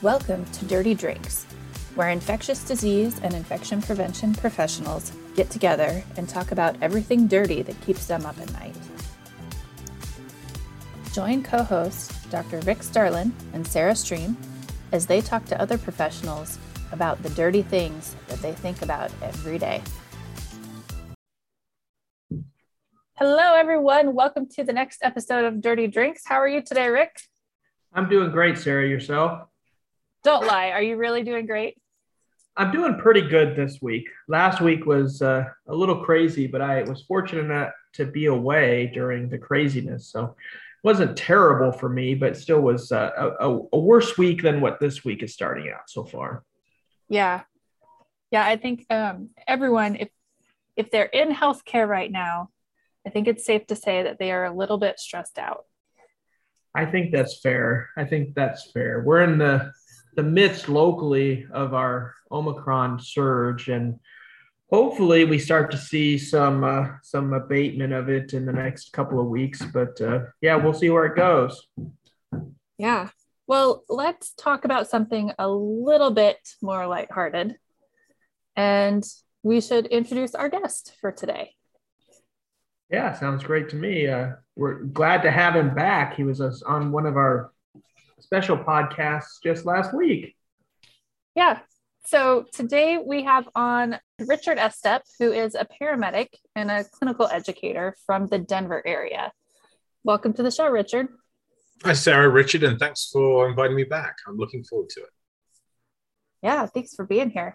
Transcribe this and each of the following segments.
Welcome to Dirty Drinks, where infectious disease and infection prevention professionals get together and talk about everything dirty that keeps them up at night. Join co-hosts Dr. Rick Sterlin and Sarah Stream as they talk to other professionals about the dirty things that they think about every day. Hello, everyone. Welcome to the next episode of Dirty Drinks. How are you today, Rick? I'm doing great, Sarah. Yourself? Don't lie. Are you really doing great? I'm doing pretty good this week. Last week was a little crazy, but I was fortunate enough to be away during the craziness. So it wasn't terrible for me, but still was a worse week than what this week is starting out so far. Yeah. I think everyone, if they're in healthcare right now, I think it's safe to say that they are a little bit stressed out. I think that's fair. We're in the midst locally of our Omicron surge, and hopefully we start to see some abatement of it in the next couple of weeks. But yeah, we'll see where it goes. Yeah. Well, let's talk about something a little bit more lighthearted, and we should introduce our guest for today. Yeah, sounds great to me. We're glad to have him back. He was on one of our special podcasts just last week. Yeah. So today we have on Richard Estep, who is a paramedic and a clinical educator from the Denver area. Welcome to the show, Richard. Hi, Sarah, Richard, and thanks for inviting me back. I'm looking forward to it. Yeah, thanks for being here.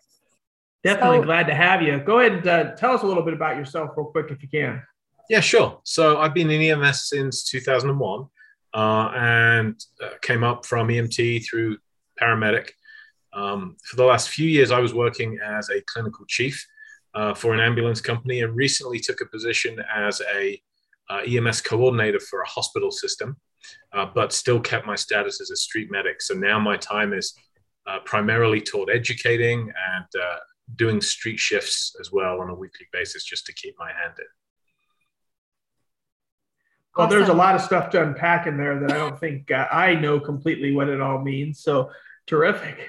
Definitely glad to have you. Go ahead and tell us a little bit about yourself real quick if you can. Yeah, sure. So I've been in EMS since 2001 and came up from EMT through paramedic. For the last few years, I was working as a clinical chief for an ambulance company, and recently took a position as a EMS coordinator for a hospital system, but still kept my status as a street medic. So now my time is primarily toward educating and doing street shifts as well on a weekly basis, just to keep my hand in. Well, awesome. There's a lot of stuff to unpack in there that I don't think I know completely what it all means. So terrific.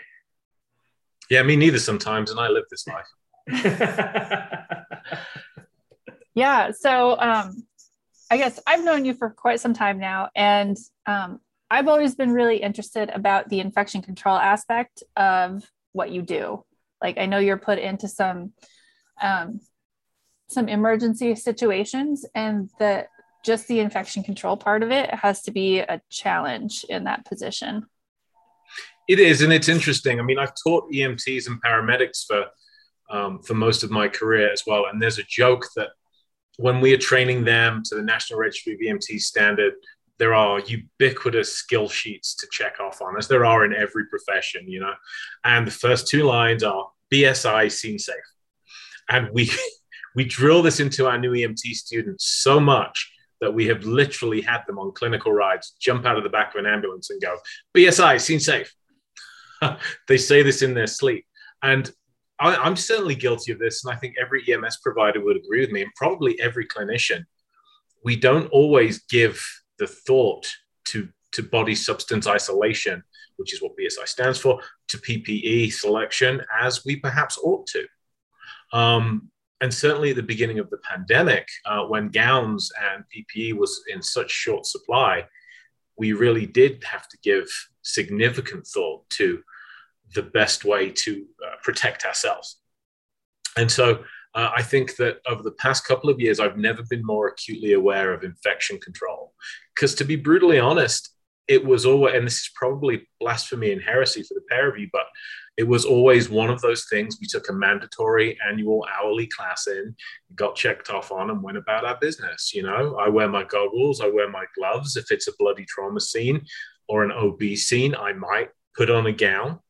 Yeah, me neither sometimes. And I live this life. Yeah. So I guess I've known you for quite some time now. And I've always been really interested about the infection control aspect of what you do. Like, I know you're put into some emergency situations, and just the infection control part of it has to be a challenge in that position. It is, and it's interesting. I mean, I've taught EMTs and paramedics for most of my career as well. And there's a joke that when we are training them to the National Registry of EMT standard, there are ubiquitous skill sheets to check off on, as there are in every profession, you know. And the first two lines are BSI, scene safe. And we drill this into our new EMT students so much that we have literally had them on clinical rides jump out of the back of an ambulance and go, BSI, scene safe. They say this in their sleep. And I'm certainly guilty of this, and I think every EMS provider would agree with me, and probably every clinician. We don't always give the thought to body substance isolation, which is what BSI stands for, to PPE selection, as we perhaps ought to. And certainly at the beginning of the pandemic, when gowns and PPE was in such short supply, we really did have to give significant thought to the best way to protect ourselves. And so I think that over the past couple of years, I've never been more acutely aware of infection control. Because to be brutally honest, it was always, and this is probably blasphemy and heresy for the pair of you, but it was always one of those things we took a mandatory annual hourly class in, got checked off on, and went about our business. You know, I wear my goggles, I wear my gloves. If it's a bloody trauma scene or an OB scene, I might put on a gown,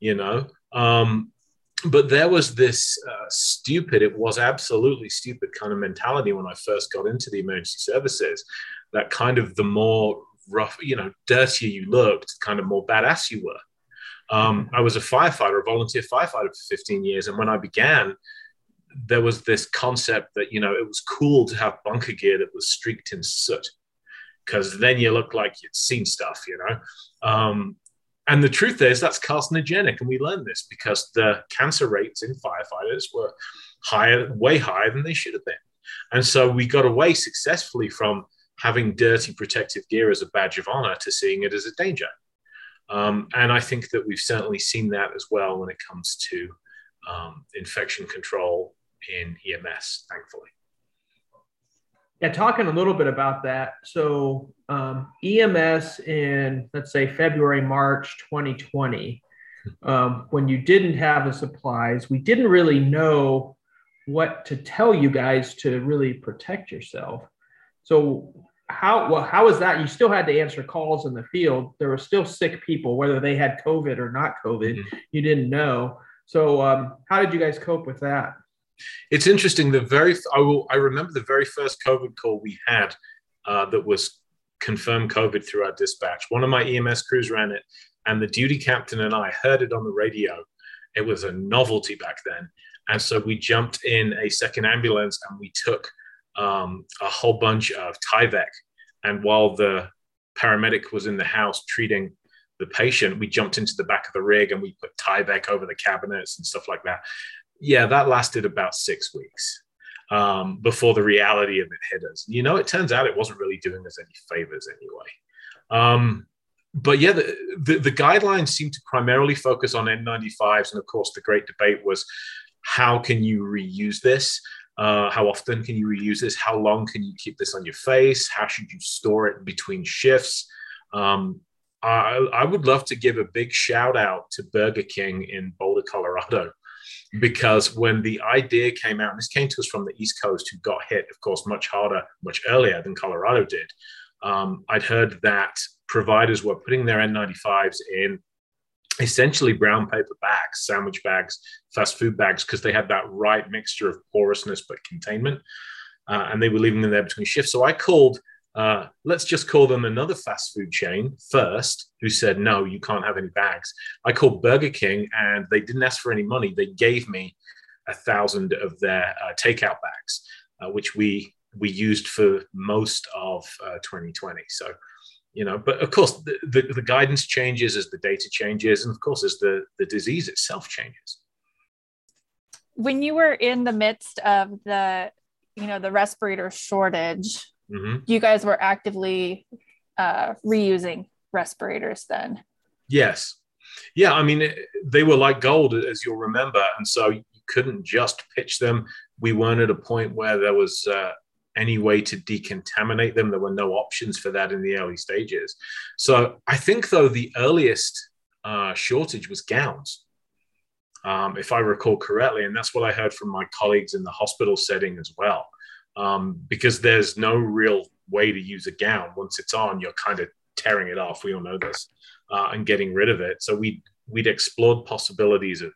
you know. But there was this absolutely stupid kind of mentality when I first got into the emergency services, that kind of the more rough, you know, dirtier you looked, kind of more badass you were. I was a volunteer firefighter for 15 years. And when I began, there was this concept that, you know, it was cool to have bunker gear that was streaked in soot, because then you looked like you'd seen stuff, you know. And the truth is that's carcinogenic. And we learned this because the cancer rates in firefighters were higher, way higher than they should have been. And so we got away successfully from having dirty protective gear as a badge of honor to seeing it as a danger. And I think that we've certainly seen that as well when it comes to infection control in EMS, thankfully. Yeah, talking a little bit about that. So EMS in, let's say, February, March 2020, when you didn't have the supplies, we didn't really know what to tell you guys to really protect yourself. So how is that? You still had to answer calls in the field. There were still sick people, whether they had COVID or not COVID, you didn't know. So how did you guys cope with that? It's interesting. I remember the very first COVID call we had that was confirmed COVID through our dispatch. One of my EMS crews ran it, and the duty captain and I heard it on the radio. It was a novelty back then. And so we jumped in a second ambulance and we took a whole bunch of Tyvek. And while the paramedic was in the house treating the patient, we jumped into the back of the rig and we put Tyvek over the cabinets and stuff like that. Yeah, that lasted about 6 weeks before the reality of it hit us. You know, it turns out it wasn't really doing us any favors anyway. But yeah, the guidelines seem to primarily focus on N95s. And of course, the great debate was, how can you reuse this? How often can you reuse this? How long can you keep this on your face? How should you store it between shifts? I would love to give a big shout out to Burger King in Boulder, Colorado, because when the idea came out, and this came to us from the East Coast, who got hit, of course, much harder, much earlier than Colorado did. I'd heard that providers were putting their N95s in essentially brown paper bags, sandwich bags, fast food bags, because they had that right mixture of porousness but containment, and they were leaving them there between shifts. So I called, let's just call them another fast food chain first, who said, no, you can't have any bags. I called Burger King, and they didn't ask for any money. They gave me 1,000 of their takeout bags, which we used for most of 2020. So, you know, but of course, the guidance changes as the data changes, and of course, as the disease itself changes. When you were in the midst of the respirator shortage, you guys were actively reusing respirators then? Yes. Yeah, I mean, they were like gold, as you'll remember, and so you couldn't just pitch them. We weren't at a point where there was any way to decontaminate them. There were no options for that in the early stages. So I think, though, the earliest shortage was gowns, if I recall correctly. And that's what I heard from my colleagues in the hospital setting as well, because there's no real way to use a gown. Once it's on, you're kind of tearing it off. We all know this, and getting rid of it. So we'd explored possibilities of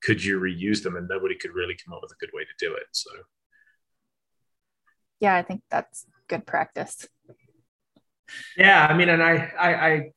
could you reuse them, and nobody could really come up with a good way to do it. So. Yeah, I think that's good practice. Yeah, I mean, and I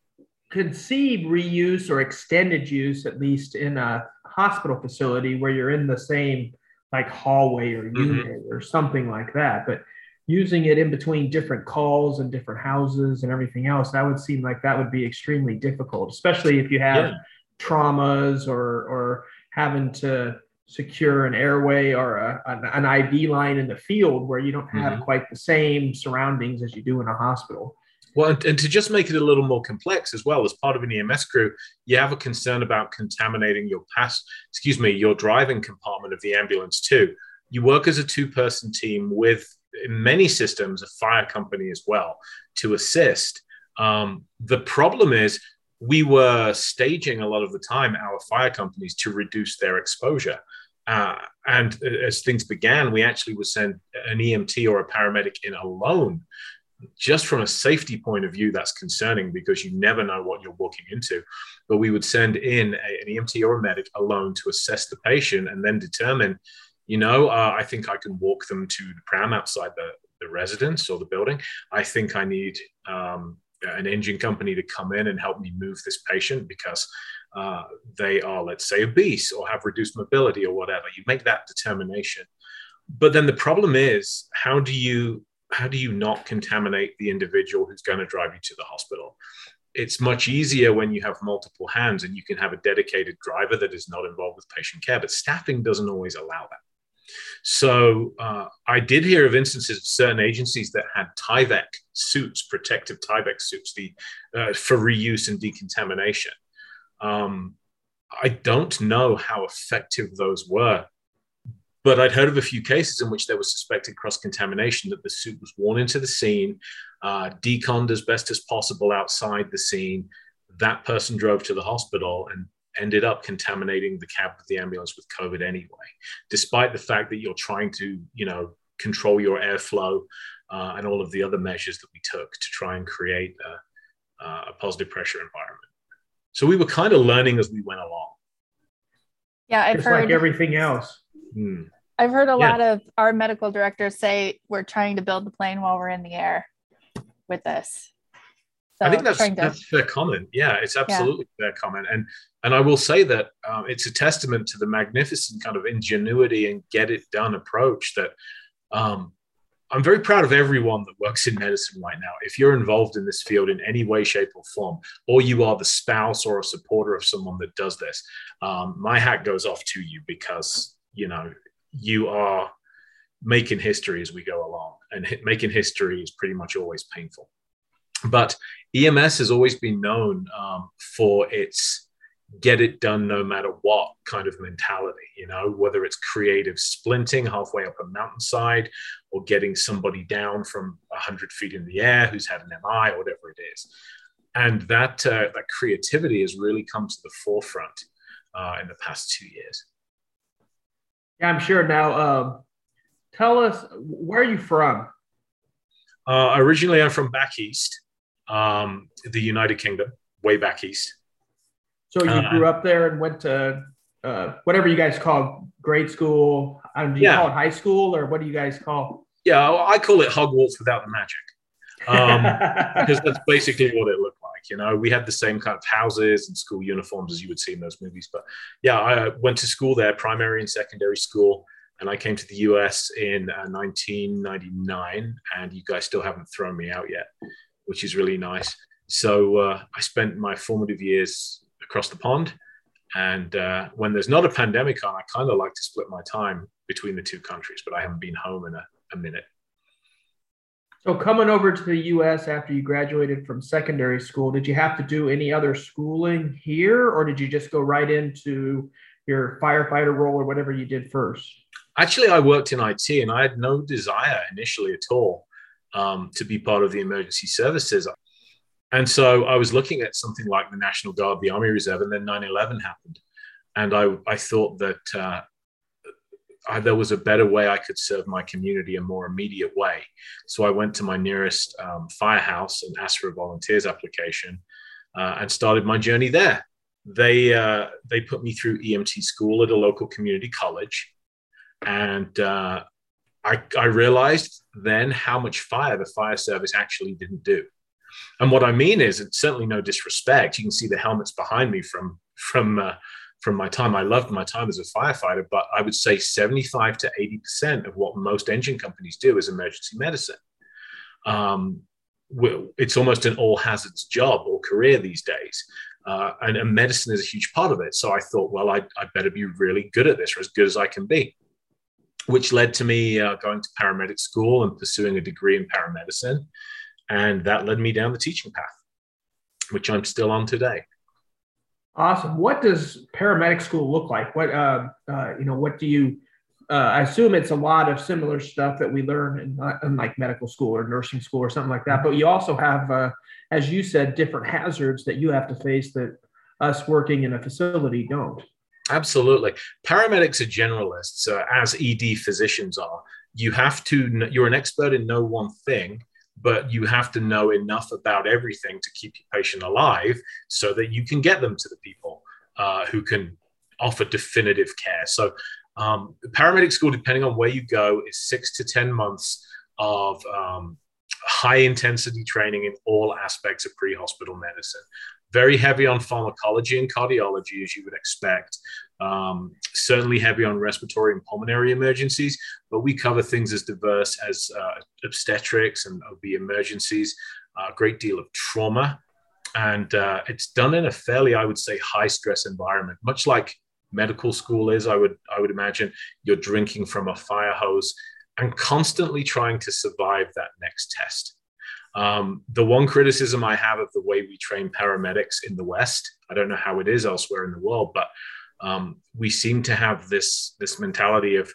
could see reuse or extended use, at least in a hospital facility where you're in the same like hallway or unit or something like that. But using it in between different calls and different houses and everything else, that would seem like that would be extremely difficult, especially if you have traumas or having to secure an airway or an IV line in the field where you don't have quite the same surroundings as you do in a hospital. Well, and to just make it a little more complex as well, as part of an EMS crew, you have a concern about contaminating your driving compartment of the ambulance too. You work as a two-person team with, in many systems, a fire company as well to assist. The problem is we were staging a lot of the time our fire companies to reduce their exposure. And as things began, we actually would send an EMT or a paramedic in alone. Just from a safety point of view, that's concerning because you never know what you're walking into. But we would send in an EMT or a medic alone to assess the patient and then determine, I think I can walk them to the pram outside the residence or the building. I think I need an engine company to come in and help me move this patient because they are, let's say, obese or have reduced mobility or whatever. You make that determination. But then the problem is, how do you not contaminate the individual who's going to drive you to the hospital? it's much easier when you have multiple hands and you can have a dedicated driver that is not involved with patient care, but staffing doesn't always allow that. So I did hear of instances of certain agencies that had Tyvek suits, protective Tyvek suits, for reuse and decontamination. I don't know how effective those were, but I'd heard of a few cases in which there was suspected cross-contamination, that the suit was worn into the scene, deconned as best as possible outside the scene. That person drove to the hospital and ended up contaminating the cab of the ambulance with COVID anyway, despite the fact that you're trying to, you know, control your airflow and all of the other measures that we took to try and create a positive pressure environment. So we were kind of learning as we went along. Yeah, I've heard like everything else. I've heard a lot of our medical directors say we're trying to build the plane while we're in the air with this. So I think that's fair comment. Yeah, it's absolutely fair comment. And I will say that it's a testament to the magnificent kind of ingenuity and get it done approach that I'm very proud of everyone that works in medicine right now. If you're involved in this field in any way, shape, or form, or you are the spouse or a supporter of someone that does this, my hat goes off to you because, you know, you are making history as we go along. And making history is pretty much always painful. But EMS has always been known for its get it done no matter what kind of mentality, you know, whether it's creative splinting halfway up a mountainside or getting somebody down from 100 feet in the air who's had an MI or whatever it is. And that, that creativity has really come to the forefront in the past 2 years. Yeah, I'm sure. Now, tell us, where are you from? Originally, I'm from back east. The United Kingdom, way back east. So you grew up there and went to whatever you guys call grade school. Do you call it high school, or what do you guys call? Yeah, I call it Hogwarts without the magic because that's basically what it looked like. You know, we had the same kind of houses and school uniforms as you would see in those movies. But yeah, I went to school there, primary and secondary school. And I came to the US in 1999, and you guys still haven't thrown me out yet, which is really nice. So I spent my formative years across the pond. And when there's not a pandemic on, I kind of like to split my time between the two countries, but I haven't been home in a minute. So coming over to the US after you graduated from secondary school, did you have to do any other schooling here, or did you just go right into your firefighter role or whatever you did first? Actually, I worked in IT, and I had no desire initially at all to be part of the emergency services. And so I was looking at something like the National Guard, the Army Reserve, and then 9/11 happened. And I thought that there was a better way I could serve my community, a more immediate way. So I went to my nearest firehouse and asked for a volunteers application and started my journey there. They put me through EMT school at a local community college. And I realized then how much fire the fire service actually didn't do. And what I mean is, it's certainly no disrespect. You can see the helmets behind me from my time. I loved my time as a firefighter, but I would say 75 to 80% of what most engine companies do is emergency medicine. It's almost an all hazards job or career these days. And medicine is a huge part of it. So I thought, well, I better be really good at this, or as good as I can be, which led to me going to paramedic school and pursuing a degree in paramedicine. And that led me down the teaching path, which I'm still on today. Awesome. What does paramedic school look like? What, you know, what do you, I assume it's a lot of similar stuff that we learn in like medical school or nursing school or something like that. But you also have, as you said, different hazards that you have to face that us working in a facility don't. Absolutely. Paramedics are generalists, as ED physicians are. You're an expert in no one thing, but you have to know enough about everything to keep your patient alive so that you can get them to the people who can offer definitive care. So paramedic school, depending on where you go, is 6 to 10 months of high-intensity training in all aspects of pre-hospital medicine. Very heavy on pharmacology and cardiology, as you would expect. Certainly heavy on respiratory and pulmonary emergencies, but we cover things as diverse as obstetrics and OB emergencies, a great deal of trauma, And it's done in a fairly, I would say, high stress environment, much like medical school is. I would imagine you're drinking from a fire hose and constantly trying to survive that next test. The one criticism I have of the way we train paramedics in the West, I don't know how it is elsewhere in the world, but we seem to have this mentality of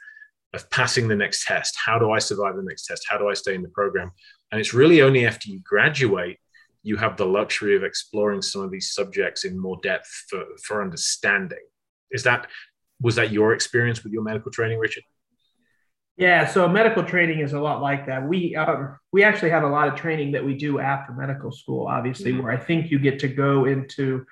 passing the next test. How do I survive the next test? How do I stay in the program? And it's really only after you graduate you have the luxury of exploring some of these subjects in more depth for understanding. Was that your experience with your medical training, Richard? Yeah, so medical training is a lot like that. We actually have a lot of training that we do after medical school, obviously, where I think you get to go into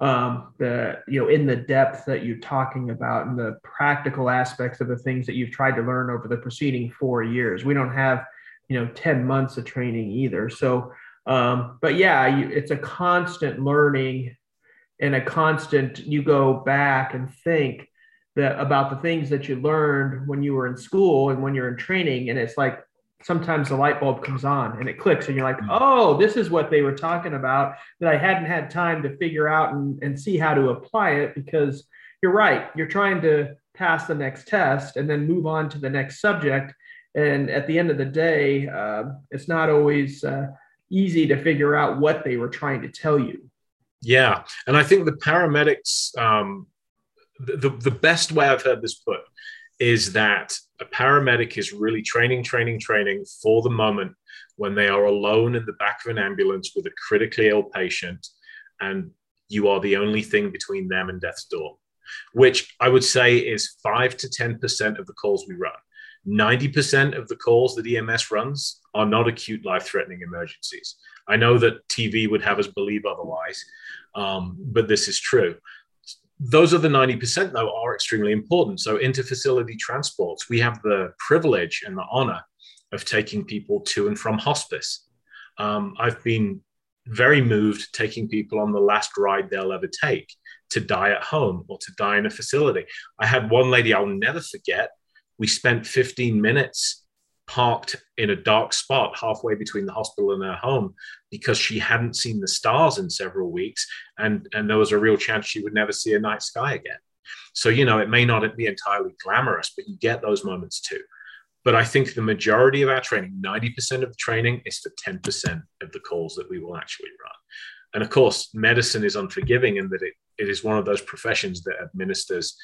in the depth that you're talking about and the practical aspects of the things that you've tried to learn over the preceding 4 years. We don't have, 10 months of training either. So, but yeah, it's a constant learning and a constant, you go back and think about the things that you learned when you were in school and when you're in training. And it's like, sometimes the light bulb comes on and it clicks and you're like, oh, this is what they were talking about that I hadn't had time to figure out and see how to apply it, because you're right. You're trying to pass the next test and then move on to the next subject. And at the end of the day, it's not always easy to figure out what they were trying to tell you. Yeah. And I think the paramedics, the best way I've heard this put is that a paramedic is really training for the moment when they are alone in the back of an ambulance with a critically ill patient and you are the only thing between them and death's door, which I would say is 5 to 10% of the calls we run. 90% of the calls that EMS runs are not acute life-threatening emergencies. I know that TV would have us believe otherwise, but this is true. Those other 90%, though, are extremely important. So interfacility transports, we have the privilege and the honor of taking people to and from hospice. I've been very moved taking people on the last ride they'll ever take, to die at home or to die in a facility. I had one lady I'll never forget. We spent 15 minutes parked in a dark spot halfway between the hospital and her home because she hadn't seen the stars in several weeks. And there was a real chance she would never see a night sky again. So, it may not be entirely glamorous, but you get those moments too. But I think the majority of our training, 90% of the training, is for 10% of the calls that we will actually run. And of course, medicine is unforgiving in that it is one of those professions that administers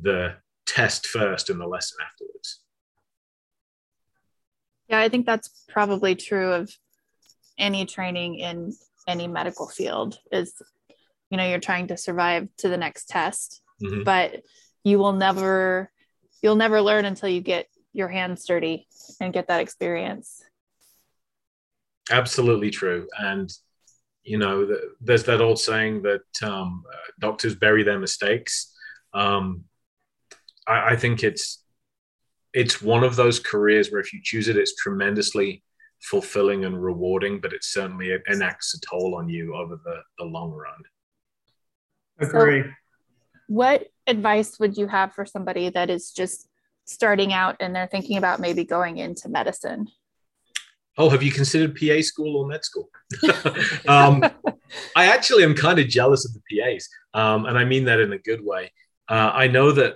the test first and the lesson afterwards. Yeah, I think that's probably true of any training in any medical field is, you're trying to survive to the next test, but you'll never learn until you get your hands dirty and get that experience. Absolutely true. And, there's that old saying that doctors bury their mistakes. I think it's one of those careers where if you choose it, it's tremendously fulfilling and rewarding, but it certainly enacts a toll on you over the long run. Agree. So what advice would you have for somebody that is just starting out and they're thinking about maybe going into medicine? Oh, have you considered PA school or med school? I actually am kind of jealous of the PAs. And I mean that in a good way. I know that,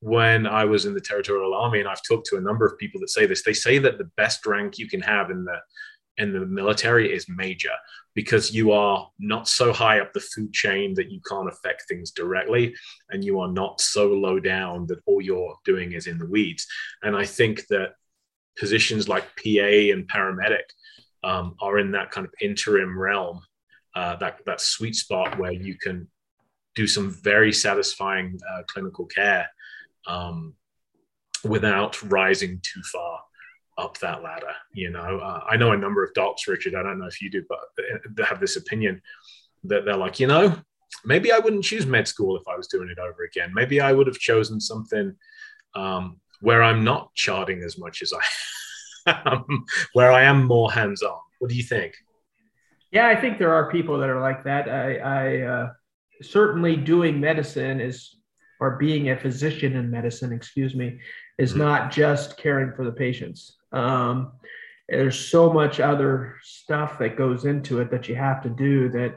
when I was in the Territorial Army, and I've talked to a number of people that say this, they say that the best rank you can have in the military is major, because you are not so high up the food chain that you can't affect things directly, and you are not so low down that all you're doing is in the weeds. And I think that positions like PA and paramedic are in that kind of interim realm, that sweet spot where you can do some very satisfying clinical care without rising too far up that ladder. I know a number of docs, Richard, I don't know if you do, but they have this opinion that they're like, maybe I wouldn't choose med school if I was doing it over again. Maybe I would have chosen something where I'm not charting as much as I am, where I am more hands-on. What do you think? Yeah, I think there are people that are like that. I certainly doing medicine or being a physician in medicine, is not just caring for the patients. there's so much other stuff that goes into it that you have to do that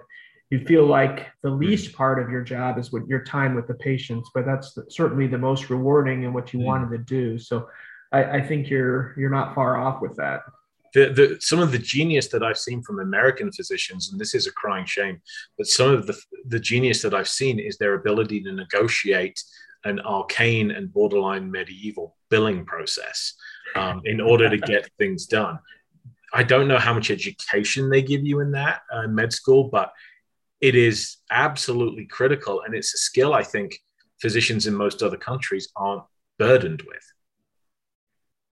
you feel like the least part of your job is with your time with the patients, but that's certainly the most rewarding and what you wanted to do. So I think you're not far off with that. Some of the genius that I've seen from American physicians, and this is a crying shame, but some of the genius that I've seen is their ability to negotiate an arcane and borderline medieval billing process in order to get things done. I don't know how much education they give you in that med school, but it is absolutely critical. And it's a skill I think physicians in most other countries aren't burdened with.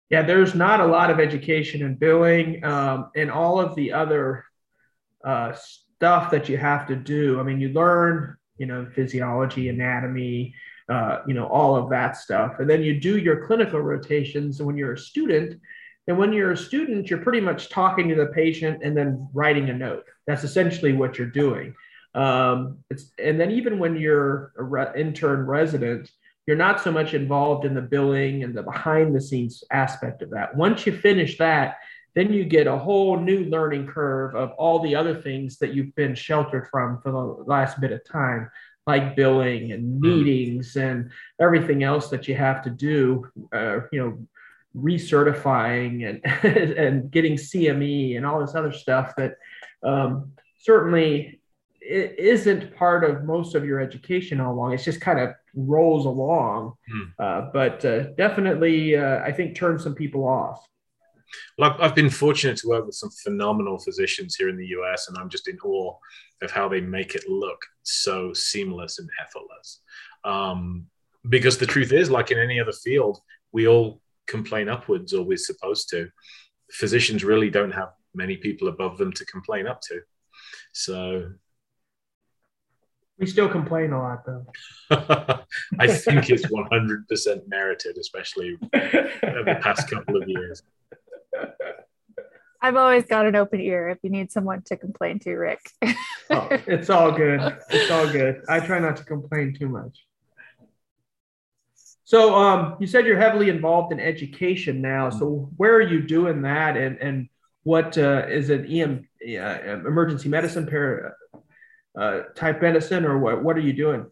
Yeah, there's not a lot of education in billing and all of the other stuff that you have to do. I mean, you learn, physiology, anatomy, all of that stuff. And then you do your clinical rotations when you're a student. And when you're a student, you're pretty much talking to the patient and then writing a note. That's essentially what you're doing. And then even when you're an intern resident, you're not so much involved in the billing and the behind the scenes aspect of that. Once you finish that, then you get a whole new learning curve of all the other things that you've been sheltered from for the last bit of time, like billing and meetings and everything else that you have to do, recertifying and, and getting CME and all this other stuff that certainly it isn't part of most of your education all along. It's just kind of rolls along, but definitely, I think, turns some people off. Well, I've been fortunate to work with some phenomenal physicians here in the US, and I'm just in awe of how they make it look so seamless and effortless. Because the truth is, like in any other field, we all complain upwards, or we're supposed to. Physicians really don't have many people above them to complain up to. So... we still complain a lot, though. I think it's 100% merited, especially over the past couple of years. I've always got an open ear if you need someone to complain to, Rick. Oh, it's all good. It's all good. I try not to complain too much. So you said you're heavily involved in education now. So where are you doing that? And what is it, emergency medicine type medicine, or what are you doing?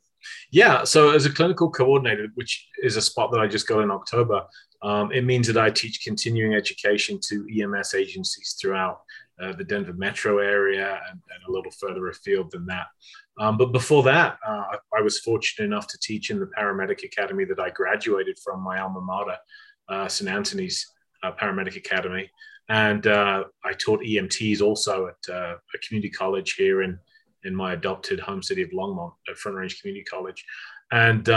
Yeah, so as a clinical coordinator, which is a spot that I just got in October, it means that I teach continuing education to EMS agencies throughout the Denver metro area and a little further afield than that. But before that, I was fortunate enough to teach in the Paramedic Academy that I graduated from, my alma mater, St. Anthony's Paramedic Academy. And I taught EMTs also at a community college here in my adopted home city of Longmont at Front Range Community College. And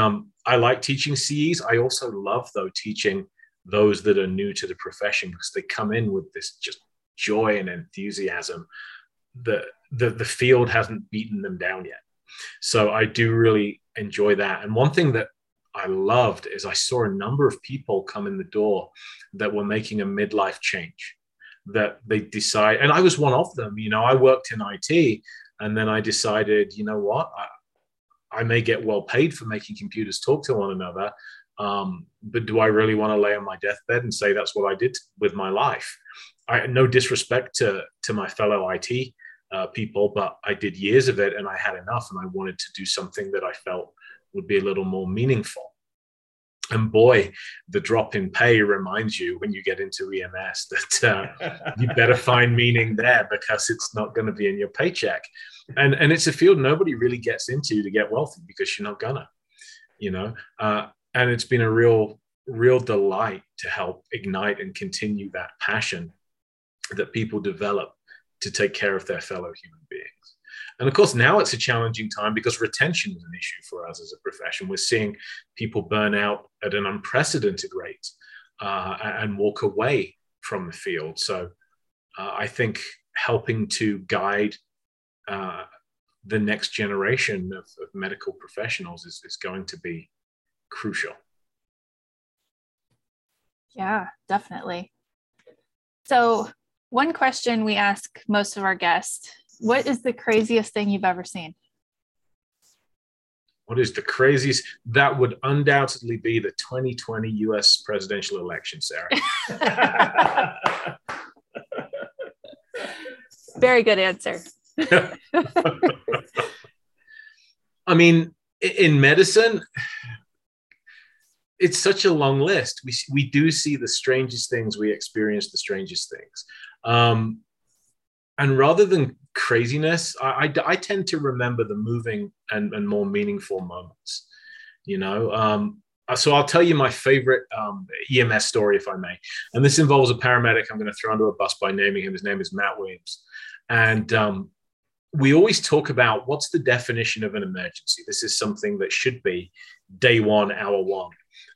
I like teaching CEs. I also love, though, teaching those that are new to the profession, because they come in with this just joy and enthusiasm. The field hasn't beaten them down yet. So I do really enjoy that. And one thing that I loved is I saw a number of people come in the door that were making a midlife change, that they decide, and I was one of them. I worked in IT, and then I decided, I may get well paid for making computers talk to one another, but do I really want to lay on my deathbed and say that's what I did with my life? No disrespect to my fellow IT people, but I did years of it and I had enough, and I wanted to do something that I felt would be a little more meaningful. And boy, the drop in pay reminds you when you get into EMS that you better find meaning there, because it's not going to be in your paycheck. And it's a field nobody really gets into to get wealthy, because you're not gonna, and it's been a real delight to help ignite and continue that passion that people develop to take care of their fellow human beings. And of course, now it's a challenging time because retention is an issue for us as a profession. We're seeing people burn out at an unprecedented rate and walk away from the field. So I think helping to guide the next generation of medical professionals is going to be crucial. Yeah, definitely. So one question we ask most of our guests: what is the craziest thing you've ever seen? What is the craziest? That would undoubtedly be the 2020 US presidential election, Sarah. Very good answer. I mean, in medicine, it's such a long list. We do see the strangest things. We experience the strangest things. And rather than craziness, I tend to remember the moving and more meaningful moments, you know. So I'll tell you my favorite EMS story, if I may. And this involves a paramedic I'm going to throw under a bus by naming him. His name is Matt Williams. And we always talk about what's the definition of an emergency. This is something that should be day one, hour one.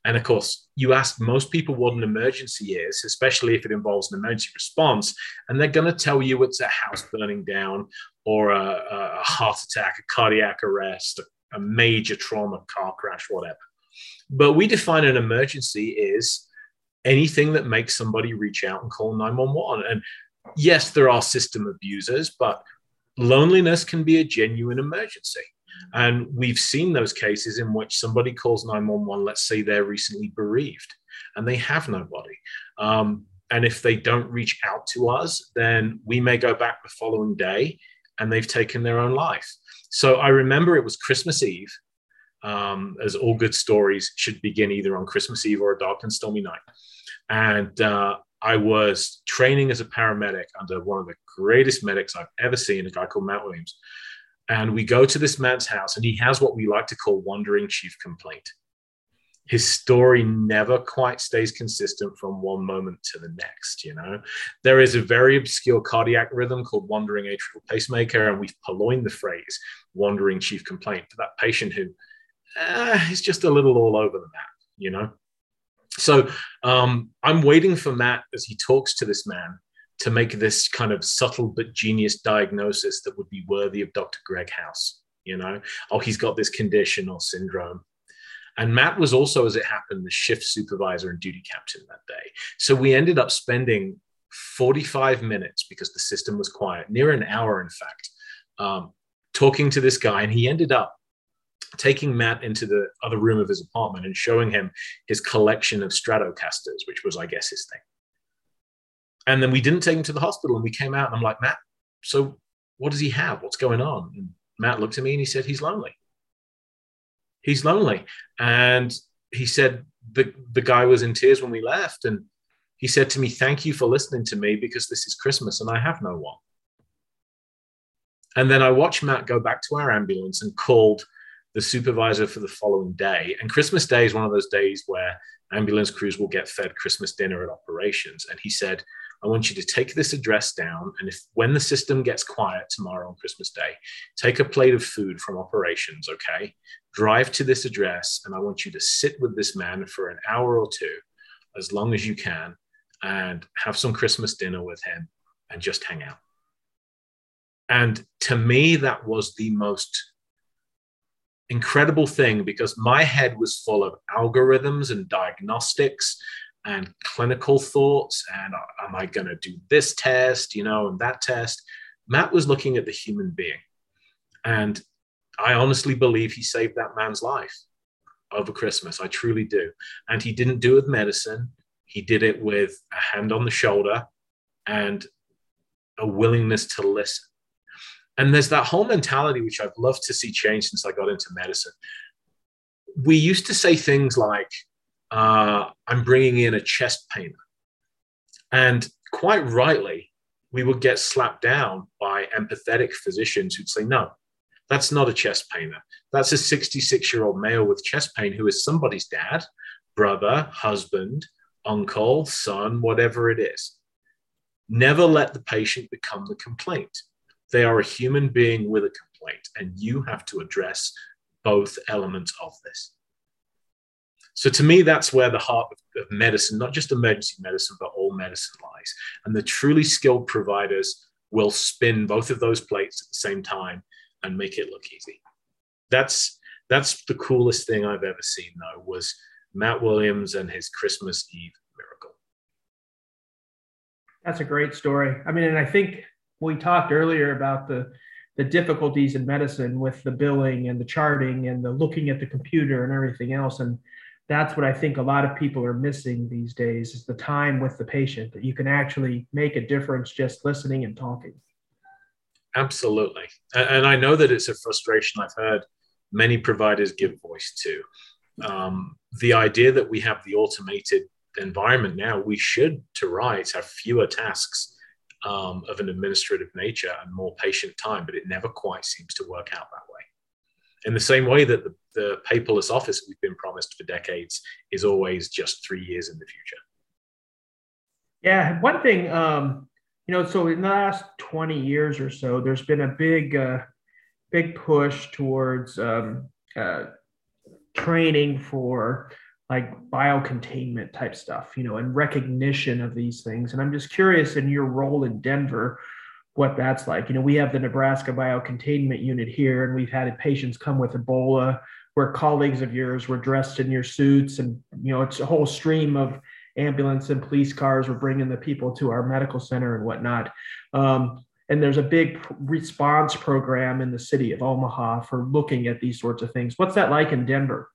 And of course, you ask most people what an emergency is, especially if it involves an emergency response, and they're going to tell you it's a house burning down or a heart attack, a cardiac arrest, a major trauma, car crash, whatever. But we define an emergency as anything that makes somebody reach out and call 911. And yes, there are system abusers, but loneliness can be a genuine emergency. And we've seen those cases in which somebody calls 911, let's say they're recently bereaved and they have nobody. And if they don't reach out to us, then we may go back the following day and they've taken their own life. So I remember it was Christmas Eve. As all good stories should begin either on Christmas Eve or a dark and stormy night. And I was training as a paramedic under one of the greatest medics I've ever seen, a guy called Matt Williams. And we go to this man's house, and he has what we like to call wandering chief complaint. His story never quite stays consistent from one moment to the next, you know. There is a very obscure cardiac rhythm called wandering atrial pacemaker, and we've purloined the phrase wandering chief complaint for that patient who it's just a little all over the map, you know. So I'm waiting for Matt as he talks to this man to make this kind of subtle but genius diagnosis that would be worthy of Dr. Greg House, you know. Oh, he's got this condition or syndrome. And Matt was also, as it happened, the shift supervisor and duty captain that day. So we ended up spending 45 minutes, because the system was quiet, near an hour, in fact, talking to this guy. And he ended up taking Matt into the other room of his apartment and showing him his collection of Stratocasters, which was, I guess, his thing. And then we didn't take him to the hospital, and we came out, and I'm like, Matt, so what does he have? What's going on? And Matt looked at me and he said, he's lonely. He's lonely. And he said, the guy was in tears when we left. And he said to me, thank you for listening to me, because this is Christmas and I have no one. And then I watched Matt go back to our ambulance and called the supervisor for the following day. And Christmas Day is one of those days where ambulance crews will get fed Christmas dinner at operations. And he said, I want you to take this address down. And if when the system gets quiet tomorrow on Christmas Day, take a plate of food from operations, okay? Drive to this address. And I want you to sit with this man for an hour or two, as long as you can, and have some Christmas dinner with him and just hang out. And to me, that was the most incredible thing, because my head was full of algorithms and diagnostics and clinical thoughts. And am I going to do this test, you know, and that test? Matt was looking at the human being. And I honestly believe he saved that man's life over Christmas. I truly do. And he didn't do it with medicine. He did it with a hand on the shoulder and a willingness to listen. And there's that whole mentality, which I've loved to see change since I got into medicine. We used to say things like, I'm bringing in a chest painter. And quite rightly, we would get slapped down by empathetic physicians who'd say, no, that's not a chest painter. That's a 66-year-old male with chest pain who is somebody's dad, brother, husband, uncle, son, whatever it is. Never let the patient become the complaint. They are a human being with a complaint, and you have to address both elements of this. So to me, that's where the heart of medicine, not just emergency medicine, but all medicine lies. And the truly skilled providers will spin both of those plates at the same time and make it look easy. That's the coolest thing I've ever seen, though, was Matt Williams and his Christmas Eve miracle. That's a great story. I mean, and I think we talked earlier about the difficulties in medicine with the billing and the charting and the looking at the computer and everything else. And that's what I think a lot of people are missing these days, is the time with the patient, that you can actually make a difference just listening and talking. Absolutely. And I know that it's a frustration I've heard many providers give voice to. The idea that we have the automated environment now, we should, to right, have fewer tasks of an administrative nature and more patient time, but it never quite seems to work out that way. In the same way that the paperless office we've been promised for decades is always just 3 years in the future. Yeah, one thing, you know, so in the last 20 years or so, there's been a big push towards training for like biocontainment type stuff, you know, and recognition of these things. And I'm just curious in your role in Denver, what that's like. You know, we have the Nebraska Biocontainment Unit here, and we've had patients come with Ebola where colleagues of yours were dressed in your suits. And, you know, it's a whole stream of ambulance and police cars were bringing the people to our medical center and whatnot. And there's a big response program in the city of Omaha for looking at these sorts of things. What's that like in Denver?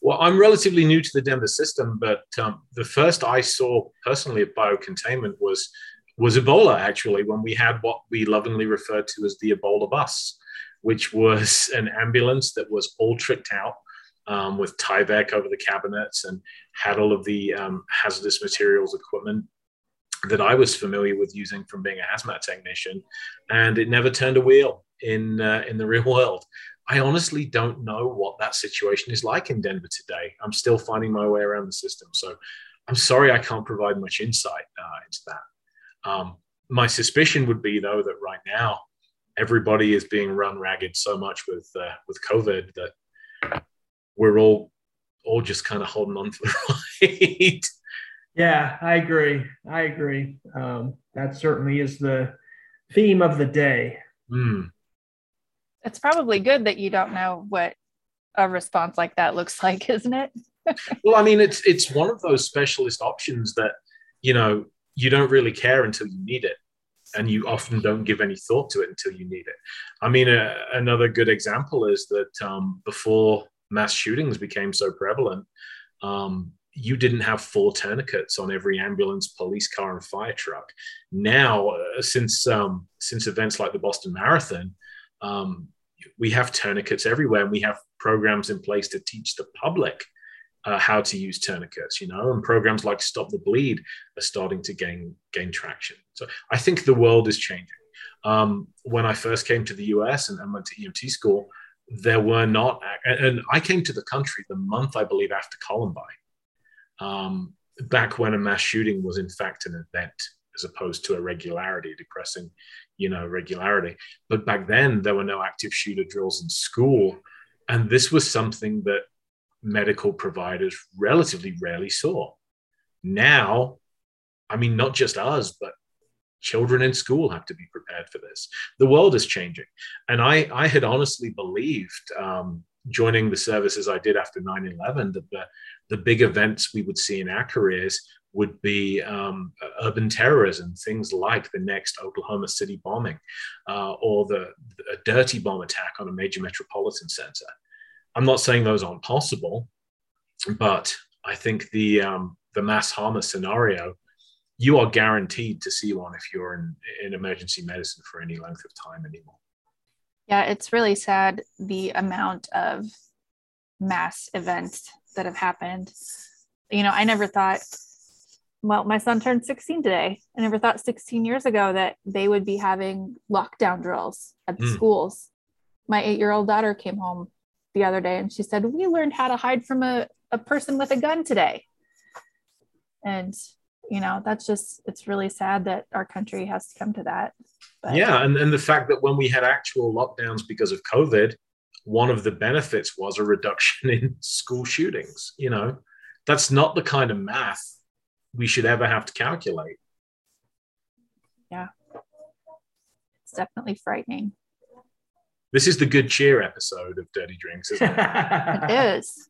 Well, I'm relatively new to the Denver system, but the first I saw personally of biocontainment was Ebola, actually, when we had what we lovingly referred to as the Ebola bus, which was an ambulance that was all tricked out with Tyvek over the cabinets and had all of the hazardous materials equipment that I was familiar with using from being a hazmat technician, and it never turned a wheel in the real world. I honestly don't know what that situation is like in Denver today. I'm still finding my way around the system, so I'm sorry I can't provide much insight into that. My suspicion would be, though, that right now everybody is being run ragged so much with COVID that we're all just kind of holding on to the ride. Yeah, I agree. That certainly is the theme of the day. Mm. It's probably good that you don't know what a response like that looks like, isn't it? Well, I mean, it's one of those specialist options that, you know, you don't really care until you need it, and you often don't give any thought to it until you need it. I mean, another good example is that before mass shootings became so prevalent, you didn't have 4 tourniquets on every ambulance, police car, and fire truck. Now, since events like the Boston Marathon, we have tourniquets everywhere, and we have programs in place to teach the public how to use tourniquets, you know, and programs like Stop the Bleed are starting to gain traction. So I think the world is changing. When I first came to the US and went to EMT school, there were not, and I came to the country the month, I believe, after Columbine, back when a mass shooting was in fact an event as opposed to a regularity, depressing, you know, regularity. But back then there were no active shooter drills in school. And this was something that medical providers relatively rarely saw. Now, I mean, not just us, but children in school have to be prepared for this. The world is changing. And I had honestly believed, joining the services I did after 9/11, that the big events we would see in our careers would be urban terrorism, things like the next Oklahoma City bombing, or a dirty bomb attack on a major metropolitan center. I'm not saying those aren't possible, but I think the mass harm scenario, you are guaranteed to see one if you're in emergency medicine for any length of time anymore. Yeah, it's really sad, the amount of mass events that have happened. You know, I never thought, well, my son turned 16 today. I never thought 16 years ago that they would be having lockdown drills at the schools. My 8-year-old daughter came home the other day and she said, we learned how to hide from a person with a gun today. And, you know, that's just, it's really sad that our country has to come to that. But yeah. And the fact that when we had actual lockdowns because of COVID, one of the benefits was a reduction in school shootings. You know, that's not the kind of math we should ever have to calculate. Yeah. It's definitely frightening. This is the good cheer episode of Dirty Drinks, isn't it? It is.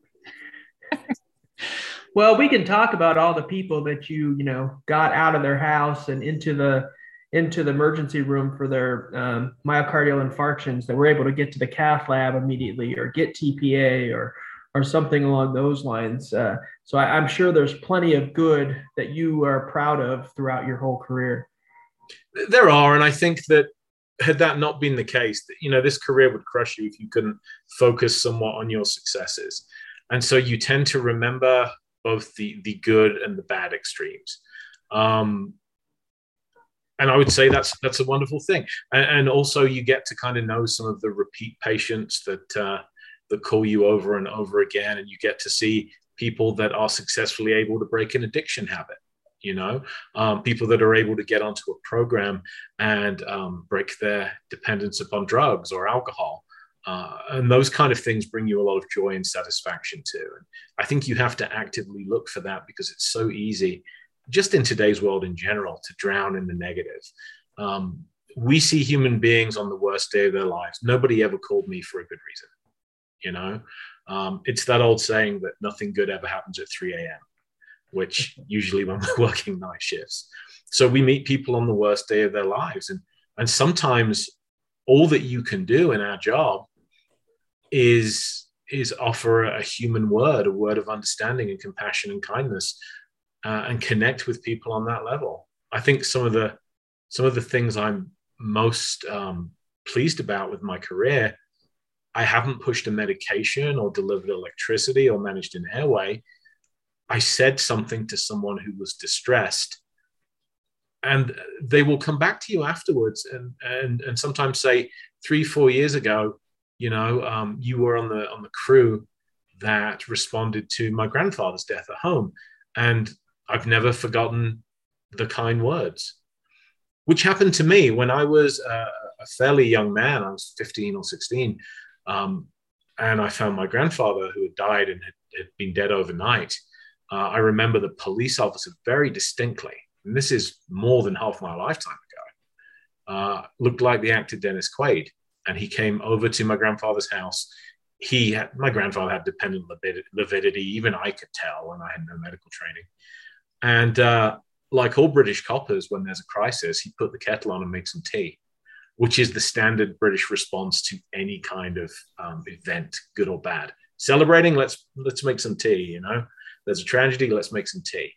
Well, we can talk about all the people that you know, got out of their house and into the emergency room for their myocardial infarctions that were able to get to the cath lab immediately or get TPA or something along those lines. So I'm sure there's plenty of good that you are proud of throughout your whole career. There are, and I think that had that not been the case, you know, this career would crush you if you couldn't focus somewhat on your successes. And so you tend to remember both the good and the bad extremes. And I would say that's a wonderful thing. And also you get to kind of know some of the repeat patients that call you over and over again. And you get to see people that are successfully able to break an addiction habit, you know, people that are able to get onto a program and break their dependence upon drugs or alcohol. And those kind of things bring you a lot of joy and satisfaction too. And I think you have to actively look for that, because it's so easy just in today's world in general to drown in the negative. We see human beings on the worst day of their lives. Nobody ever called me for a good reason. You know, it's that old saying that nothing good ever happens at 3 a.m., which usually when we're working night shifts. So we meet people on the worst day of their lives. And sometimes all that you can do in our job is offer a human word, a word of understanding and compassion and kindness, and connect with people on that level. I think some of the things I'm most pleased about with my career, I haven't pushed a medication or delivered electricity or managed an airway. I said something to someone who was distressed, and they will come back to you afterwards and sometimes say 3-4 years ago, you know, you were on the crew that responded to my grandfather's death at home. And I've never forgotten the kind words, which happened to me when I was a fairly young man. I was 15 or 16. And I found my grandfather, who had died and had been dead overnight. I remember the police officer very distinctly, and this is more than half my lifetime ago, looked like the actor Dennis Quaid. And he came over to my grandfather's house. My grandfather had dependent lividity, even I could tell, and I had no medical training. And like all British coppers, when there's a crisis, he put the kettle on and made some tea, which is the standard British response to any kind of event, good or bad. Celebrating, let's make some tea, you know. There's a tragedy, let's make some tea.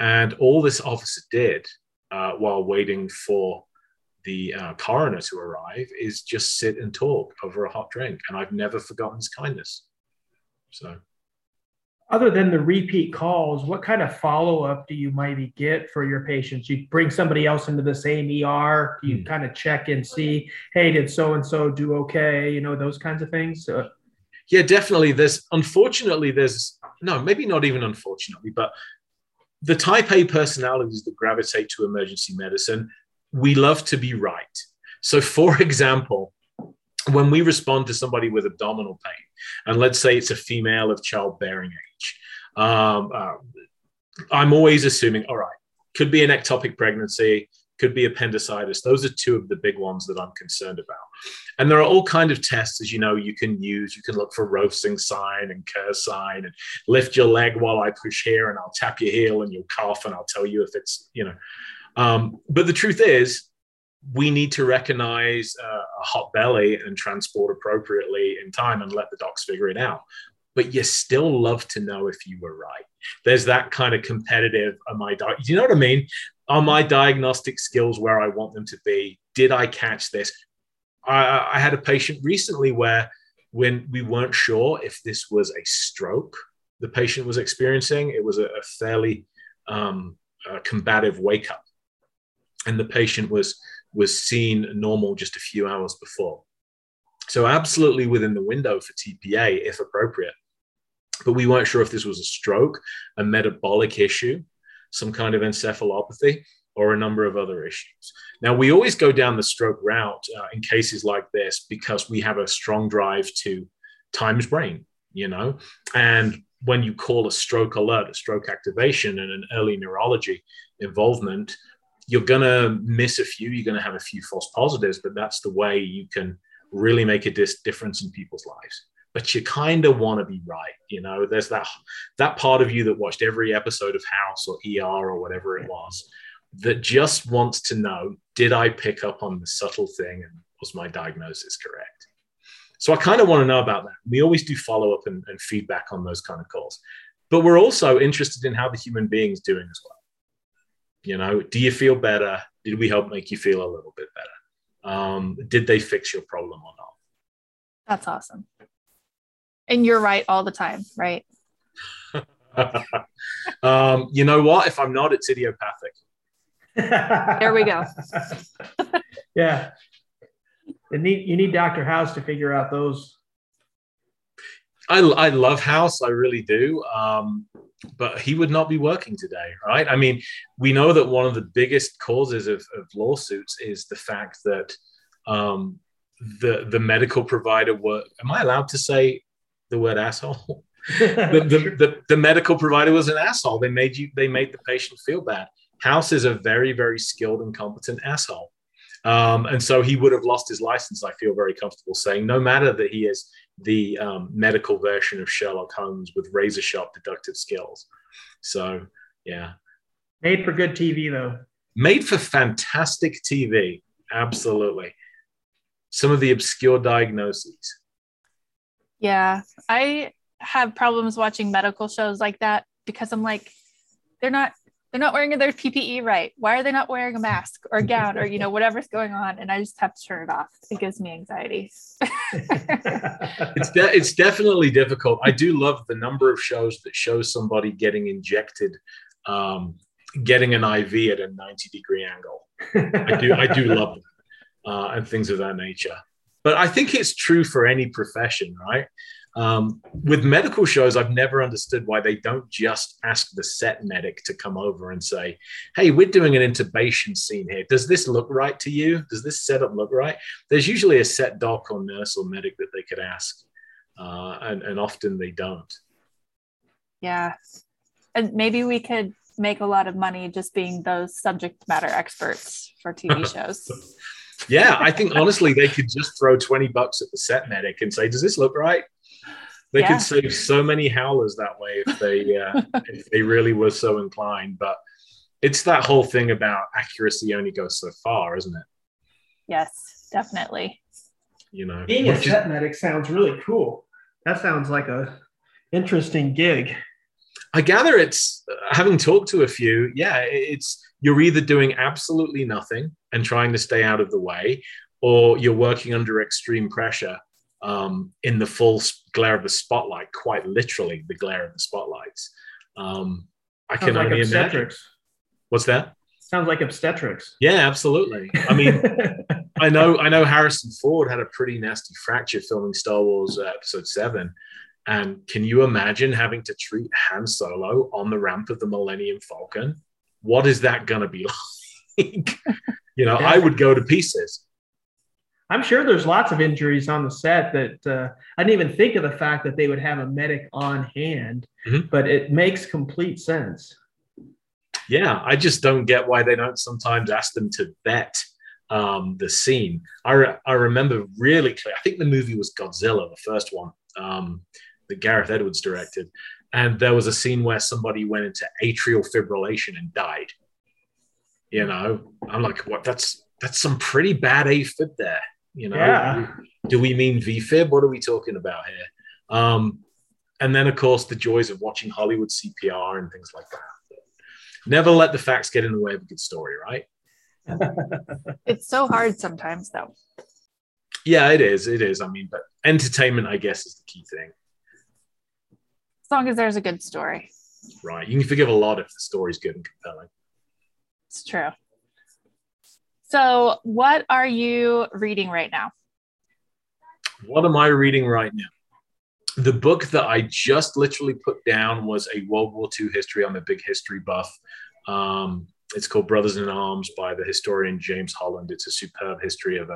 And all this officer did while waiting for the coroner to arrive is just sit and talk over a hot drink. And I've never forgotten his kindness. So, other than the repeat calls, what kind of follow-up do you maybe get for your patients? You bring somebody else into the same ER, you kind of check and see, hey, did so-and-so do okay? You know, those kinds of things. Yeah, definitely. Maybe not even unfortunately, but the type A personalities that gravitate to emergency medicine, we love to be right. So for example, when we respond to somebody with abdominal pain, and let's say it's a female of childbearing age, I'm always assuming, all right, could be an ectopic pregnancy, could be appendicitis. Those are two of the big ones that I'm concerned about. And there are all kinds of tests, as you know, you can use. You can look for Roessing sign and Kerr sign, and lift your leg while I push here, and I'll tap your heel, and you'll cough, and I'll tell you if it's, you know. But the truth is, we need to recognize a hot belly and transport appropriately in time and let the docs figure it out. But you still love to know if you were right. There's that kind of competitive, do you know what I mean? Are my diagnostic skills where I want them to be? Did I catch this? I had a patient recently where when we weren't sure if this was a stroke the patient was experiencing, it was a fairly combative wake-up. And the patient was seen normal just a few hours before. So absolutely within the window for TPA, if appropriate. But we weren't sure if this was a stroke, a metabolic issue, some kind of encephalopathy, or a number of other issues. Now, we always go down the stroke route in cases like this because we have a strong drive to time's brain, you know? And when you call a stroke alert, a stroke activation, and an early neurology involvement, you're going to miss a few, you're going to have a few false positives, but that's the way you can really make a difference in people's lives. But you kind of want to be right. You know, there's that part of you that watched every episode of House or ER or whatever it was, that just wants to know, did I pick up on the subtle thing and was my diagnosis correct? So I kind of want to know about that. We always do follow-up and feedback on those kind of calls. But we're also interested in how the human being is doing as well. You know, do you feel better? Did we help make you feel a little bit better? Did they fix your problem or not? That's awesome. And you're right all the time, right? You know what? If I'm not, it's idiopathic. There we go. Yeah. You need Dr. House to figure out those. I love House. I really do. But he would not be working today, right? I mean, we know that one of the biggest causes of lawsuits is the fact that the medical provider am I allowed to say the word asshole? The medical provider was an asshole. They made the patient feel bad. House is a very, very skilled and competent asshole. And so he would have lost his license, I feel very comfortable saying, no matter that he is the medical version of Sherlock Holmes with razor sharp deductive skills. So, yeah. Made for good TV, though. Made for fantastic TV. Absolutely. Some of the obscure diagnoses. Yeah. I have problems watching medical shows like that because I'm like, they're not wearing their PPE right. Why are they not wearing a mask or a gown or, whatever's going on? And I just have to turn it off. It gives me anxiety. It's definitely difficult. I do love the number of shows that show somebody getting injected, getting an IV at a 90-degree angle. I do love that and things of that nature. But I think it's true for any profession, right? With medical shows, I've never understood why they don't just ask the set medic to come over and say, hey, we're doing an intubation scene here. Does this look right to you? Does this setup look right? There's usually a set doc or nurse or medic that they could ask, and often they don't. Yeah. And maybe we could make a lot of money just being those subject matter experts for TV shows. Yeah, I think, honestly, they could just throw $20 at the set medic and say, does this look right? They could save so many howlers that way if they really were so inclined. But it's that whole thing about accuracy only goes so far, isn't it? Yes, definitely. Being a set medic sounds really cool. That sounds like a interesting gig. I gather it's, having talked to a few, you're either doing absolutely nothing and trying to stay out of the way, or you're working under extreme pressure. In the full glare of the spotlight, quite literally the glare of the spotlights. I can only imagine. What's that? Sounds like obstetrics. Yeah, absolutely. I mean, I know Harrison Ford had a pretty nasty fracture filming Star Wars Episode 7. And can you imagine having to treat Han Solo on the ramp of the Millennium Falcon? What is that going to be like? I would go to pieces. I'm sure there's lots of injuries on the set that I didn't even think of the fact that they would have a medic on hand, but it makes complete sense. Yeah, I just don't get why they don't sometimes ask them to vet the scene. I remember really clearly, I think the movie was Godzilla, the first one that Gareth Edwards directed, and there was a scene where somebody went into atrial fibrillation and died. I'm like, what? That's some pretty bad AFib there. Do we mean VFib? What are we talking about here? And then, of course, the joys of watching Hollywood CPR and things like that. But never let the facts get in the way of a good story, right? It's so hard sometimes, though. Yeah, it is. It is. I mean, but entertainment, I guess, is the key thing. As long as there's a good story. Right. You can forgive a lot if the story's good and compelling. It's true. So what are you reading right now? What am I reading right now? The book that I just literally put down was a World War II history. I'm a big history buff. It's called Brothers in Arms by the historian James Holland. It's a superb history of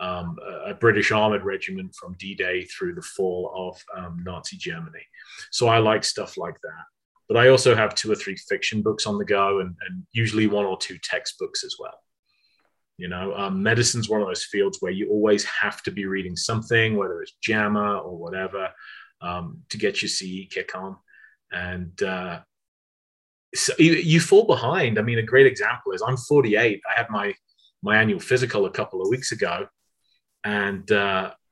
a British armored regiment from D-Day through the fall of Nazi Germany. So I like stuff like that. But I also have 2 or 3 fiction books on the go and usually 1 or 2 textbooks as well. Medicine's one of those fields where you always have to be reading something, whether it's JAMA or whatever, to get your CE kick on. And so you fall behind. I mean, a great example is I'm 48. I had my annual physical a couple of weeks ago, and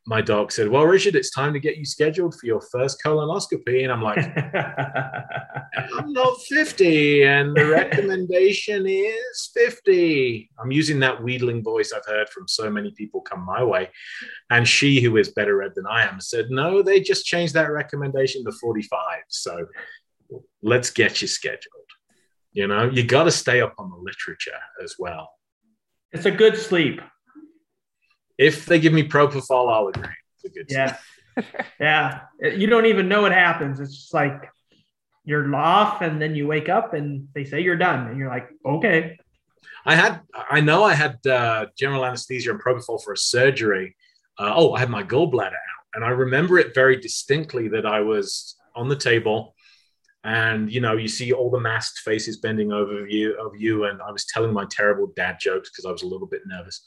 my doc said, well, Richard, it's time to get you scheduled for your first colonoscopy. And I'm like, I'm not 50. And the recommendation is 50. I'm using that wheedling voice I've heard from so many people come my way. And she, who is better read than I am, said, no, they just changed that recommendation to 45. So let's get you scheduled. You know, you got to stay up on the literature as well. It's a good sleep. If they give me propofol, I'll agree. It's a good sleep. Yeah. You don't even know what happens. It's just like you're off and then you wake up and they say you're done. And you're like, okay. I had general anesthesia and propofol for a surgery. I had my gallbladder out. And I remember it very distinctly that I was on the table. And, you know, you see all the masked faces bending over you. And I was telling my terrible dad jokes because I was a little bit nervous.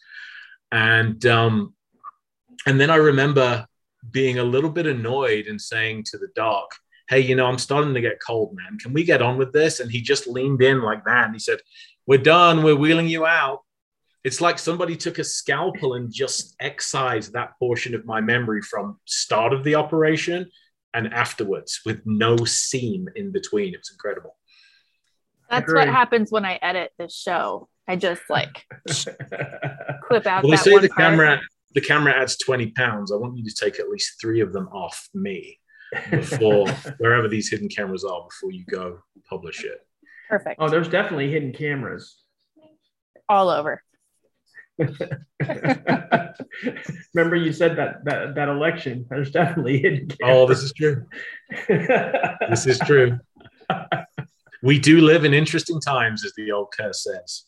And then I remember being a little bit annoyed and saying to the doc, hey, you know, I'm starting to get cold, man. Can we get on with this? And he just leaned in like that. And he said, we're done. We're wheeling you out. It's like somebody took a scalpel and just excised that portion of my memory from start of the operation and afterwards with no seam in between. It was incredible. That's what happens when I edit this show. I just like clip out. Well, they say the camera adds 20 pounds. I want you to take at least 3 of them off me before wherever these hidden cameras are before you go publish it. Perfect. Oh, there's definitely hidden cameras. All over. Remember you said that election, there's definitely hidden cameras. Oh, this is true. This is true. We do live in interesting times, as the old curse says.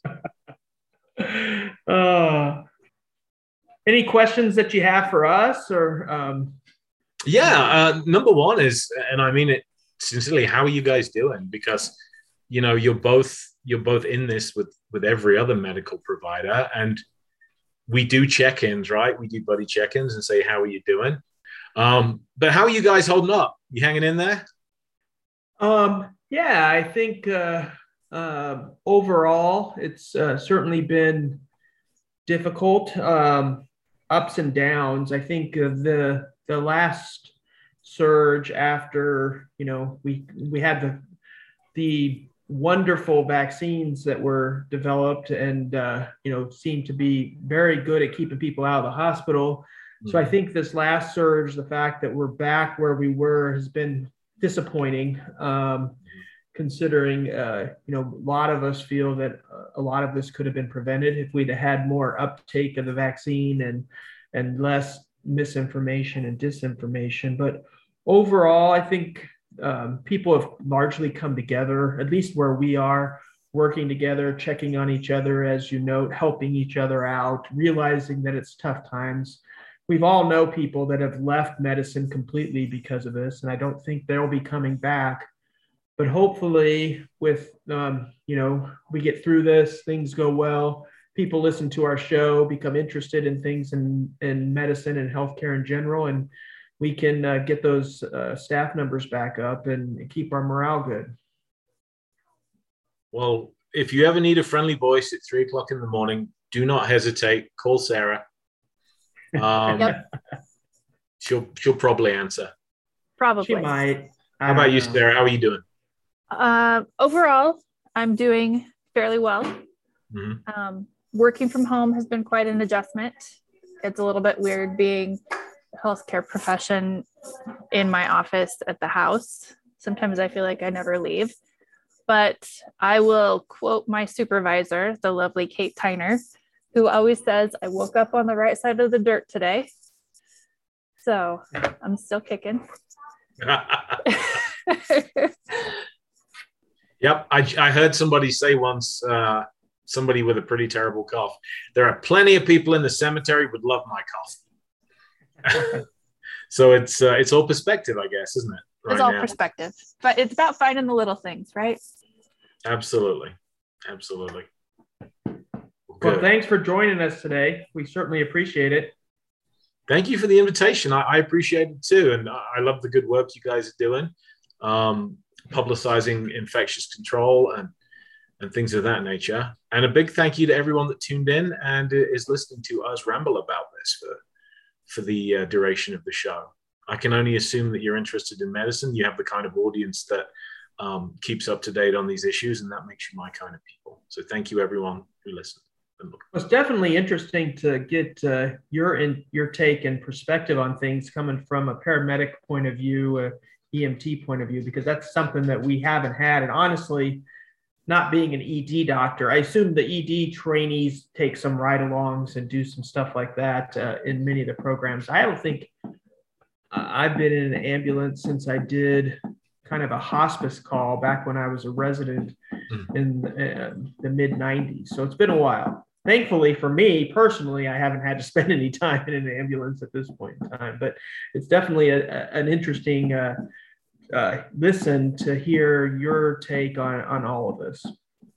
Any questions that you have for us? Or number one is, and I mean it sincerely, how are you guys doing? Because, you know, you're both in this with every other medical provider, and we do check-ins, right? We do buddy check-ins and say, how are you doing? But how are you guys holding up? You hanging in there? Yeah, I think overall, it's certainly been difficult, ups and downs. I think the last surge after, you know, we had the wonderful vaccines that were developed and, you know, seemed to be very good at keeping people out of the hospital. Mm-hmm. So I think this last surge, the fact that we're back where we were has been disappointing, considering, you know, a lot of us feel that a lot of this could have been prevented if we'd had more uptake of the vaccine and less misinformation and disinformation. But overall, I think people have largely come together, at least where we are, working together, checking on each other, as you note, helping each other out, realizing that it's tough times. We've all know people that have left medicine completely because of this, and I don't think they'll be coming back. But hopefully with, you know, we get through this, things go well, people listen to our show, become interested in things in medicine and healthcare in general, and we can get those staff numbers back up and keep our morale good. Well, if you ever need a friendly voice at 3:00 in the morning, do not hesitate. Call Sarah. Yep. She'll probably answer. Probably. She might. How about you, Sarah? How are you doing? Overall, I'm doing fairly well. Mm-hmm. Working from home has been quite an adjustment. It's a little bit weird being a healthcare profession in my office at the house. Sometimes I feel like I never leave, but I will quote my supervisor, the lovely Kate Tyner, who always says, I woke up on the right side of the dirt today. So I'm still kicking. Yep. I heard somebody say once, somebody with a pretty terrible cough, there are plenty of people in the cemetery would love my cough. So it's all perspective, I guess, isn't it? Right, it's all now. Perspective, but it's about finding the little things, right? Absolutely. Absolutely. Good. Well, thanks for joining us today. We certainly appreciate it. Thank you for the invitation. I appreciate it too. And I love the good work you guys are doing, publicizing infectious control and things of that nature. And a big thank you to everyone that tuned in and is listening to us ramble about this for for the duration of the show. I can only assume that you're interested in medicine. You have the kind of audience that keeps up to date on these issues, and that makes you my kind of people. So thank you, everyone who listened. It's definitely interesting to get your take and perspective on things coming from a paramedic point of view, a EMT point of view, because that's something that we haven't had. And honestly, not being an ED doctor, I assume the ED trainees take some ride-alongs and do some stuff like that in many of the programs. I don't think I've been in an ambulance since I did kind of a hospice call back when I was a resident in the mid 90s. So it's been a while. Thankfully for me personally, I haven't had to spend any time in an ambulance at this point in time, but it's definitely an interesting listen to hear your take on all of this.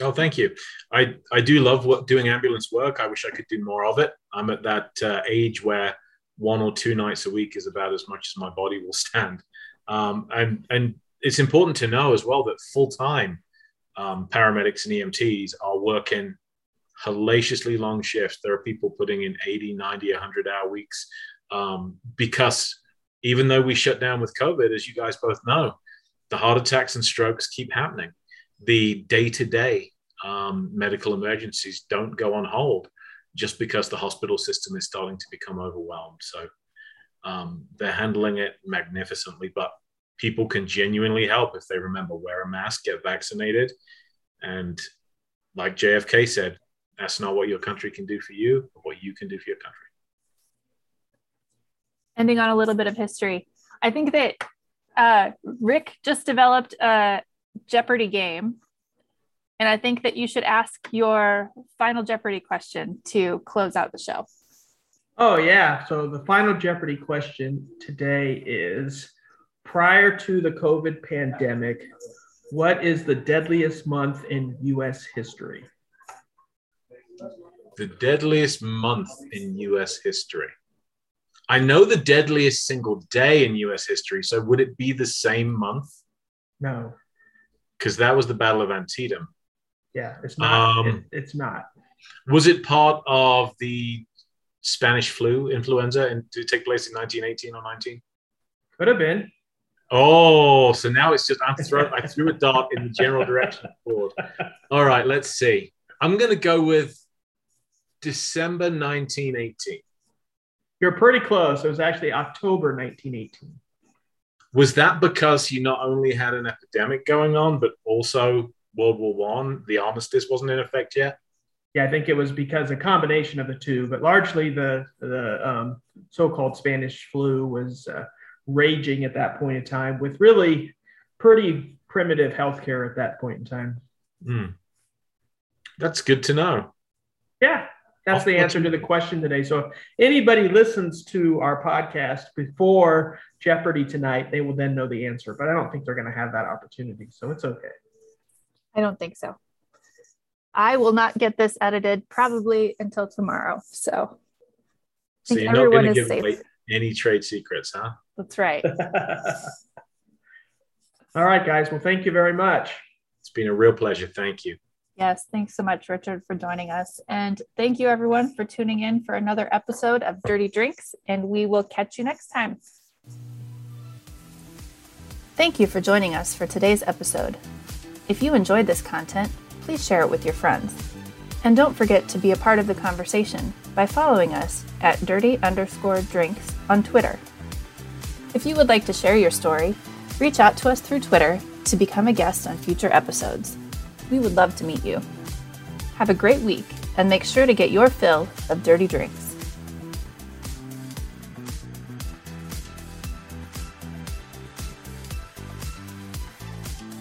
Oh, thank you. I do love doing ambulance work. I wish I could do more of it. I'm at that age where one or two nights a week is about as much as my body will stand. And it's important to know as well that full-time paramedics and EMTs are working hellaciously long shifts. There are people putting in 80, 90, 100-hour weeks because even though we shut down with COVID, as you guys both know, the heart attacks and strokes keep happening. The day-to-day medical emergencies don't go on hold just because the hospital system is starting to become overwhelmed. So they're handling it magnificently, but people can genuinely help if they remember, wear a mask, get vaccinated. And like JFK said, that's not what your country can do for you, but what you can do for your country. Ending on a little bit of history. I think that Rick just developed a Jeopardy game. And I think that you should ask your final Jeopardy question to close out the show. Oh, yeah. So the final Jeopardy question today is, prior to the COVID pandemic, what is the deadliest month in U.S. history? The deadliest month in U.S. history. I know the deadliest single day in U.S. history, so would it be the same month? No. Because that was the Battle of Antietam. Yeah, it's not. It's not. Was it part of the Spanish flu influenza and to take place in 1918 or 19? Could have been. Oh, so now it's just I threw a dart in the general direction of the board. All right, let's see. I'm going to go with December 1918. You're pretty close. It was actually October 1918. Was that because you not only had an epidemic going on, but also World War I, the armistice wasn't in effect yet? Yeah, I think it was because a combination of the two, but largely the so-called Spanish flu was raging at that point in time with really pretty primitive healthcare at that point in time. Mm. That's good to know. Yeah, that's the answer to the question today. So if anybody listens to our podcast before Jeopardy tonight, they will then know the answer, but I don't think they're going to have that opportunity. So it's okay. I don't think so. I will not get this edited probably until tomorrow. So you're not going to give away any trade secrets, huh? That's right. All right, guys. Well, thank you very much. It's been a real pleasure. Thank you. Yes. Thanks so much, Richard, for joining us. And thank you, everyone, for tuning in for another episode of Dirty Drinks. And we will catch you next time. Thank you for joining us for today's episode. If you enjoyed this content, please share it with your friends. And don't forget to be a part of the conversation by following us at dirty_drinks on Twitter. If you would like to share your story, reach out to us through Twitter to become a guest on future episodes. We would love to meet you. Have a great week and make sure to get your fill of dirty drinks.